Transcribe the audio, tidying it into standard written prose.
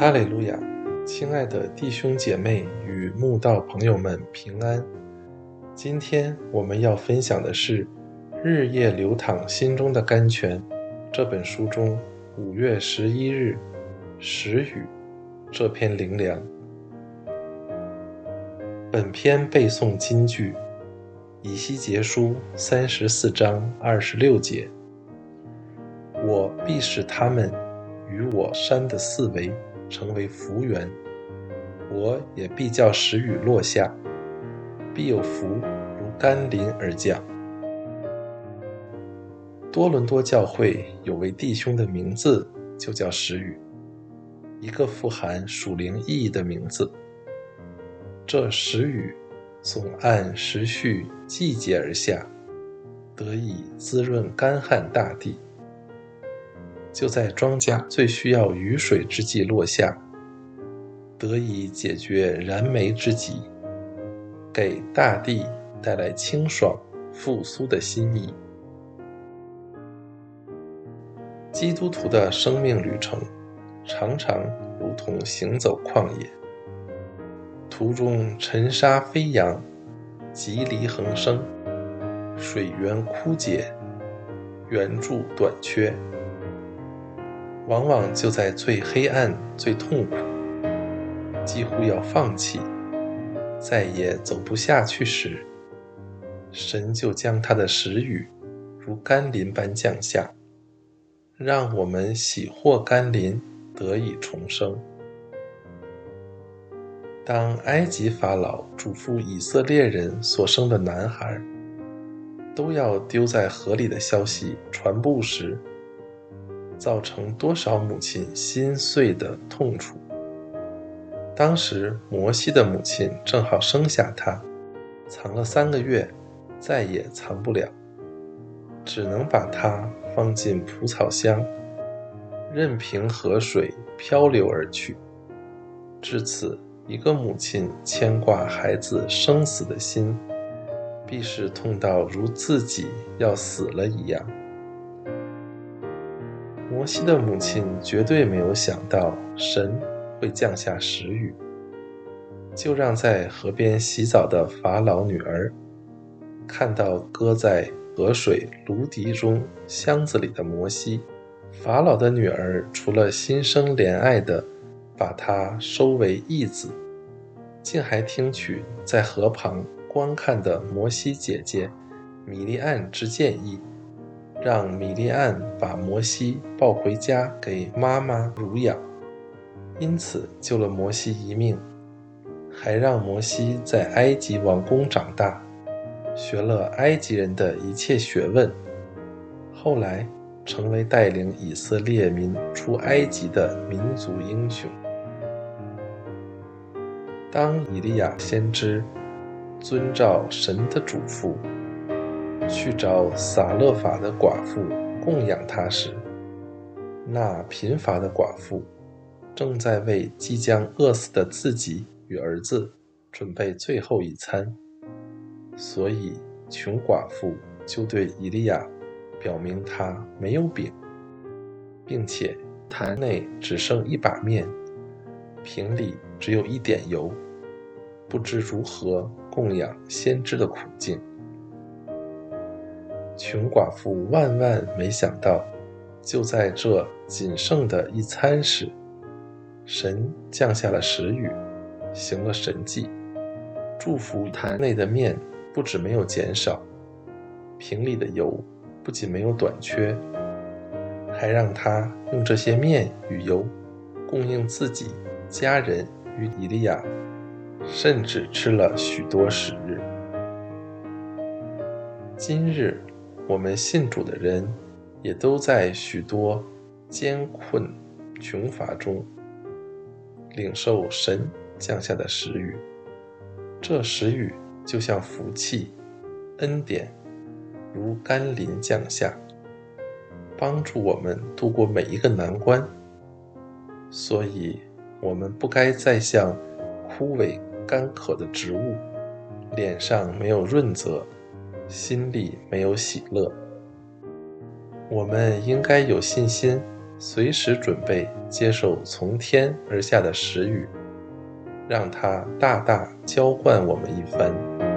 哈利路亚！亲爱的弟兄姐妹与慕道朋友们平安。今天我们要分享的是《日夜流淌心中的甘泉》这本书中5月11日时雨这篇灵粮。本篇背诵金句：以西结书34章26节，我必使他们与我山的四围成为福源，我也必叫时雨落下，必有福如甘霖而降。多伦多教会有位弟兄的名字就叫时雨，一个富含属灵意义的名字。这时雨总按时序季节而下，得以滋润干旱大地，就在庄稼最需要雨水之际落下，得以解决燃眉之急，给大地带来清爽复苏的心意。基督徒的生命旅程常常如同行走旷野，途中尘沙飞扬，蒺藜横生，水源枯竭，援助短缺，往往就在最黑暗、最痛苦，几乎要放弃，再也走不下去时，神就将他的时雨如甘霖般降下，让我们喜获甘霖，得以重生。当埃及法老嘱咐以色列人所生的男孩都要丢在河里的消息传布时，造成多少母亲心碎的痛楚。当时摩西的母亲正好生下他，藏了3个月，再也藏不了，只能把他放进蒲草箱，任凭河水漂流而去。至此，一个母亲牵挂孩子生死的心，必是痛到如自己要死了一样。摩西的母亲绝对没有想到神会降下时雨，就让在河边洗澡的法老女儿看到搁在河水芦荻中箱子里的摩西。法老的女儿除了心生怜爱的把他收为义子，竟还听取在河旁观看的摩西姐姐米利暗之建议，让米利暗把摩西抱回家给妈妈乳养，因此救了摩西一命，还让摩西在埃及王宫长大，学了埃及人的一切学问，后来成为带领以色列民出埃及的民族英雄。当以利亚先知遵照神的嘱咐去找撒勒法的寡妇供养他时，那贫乏的寡妇正在为即将饿死的自己与儿子准备最后一餐，所以穷寡妇就对以利亚表明他没有饼，并且坛内只剩一把面，瓶里只有一点油，不知如何供养先知的苦境。穷寡妇万万没想到，就在这仅剩的一餐时，神降下了时雨，行了神迹，祝福坛内的面不止没有减少，瓶里的油不仅没有短缺，还让他用这些面与油供应自己、家人与以利亚，甚至吃了许多时日。今日我们信主的人也都在许多艰困穷乏中领受神降下的时雨，这时雨就像福气恩典如甘霖降下，帮助我们度过每一个难关。所以我们不该再像枯萎干渴的植物，脸上没有润泽，心里没有喜乐。我们应该有信心随时准备接受从天而下的食雨，让它大大浇灌我们一番。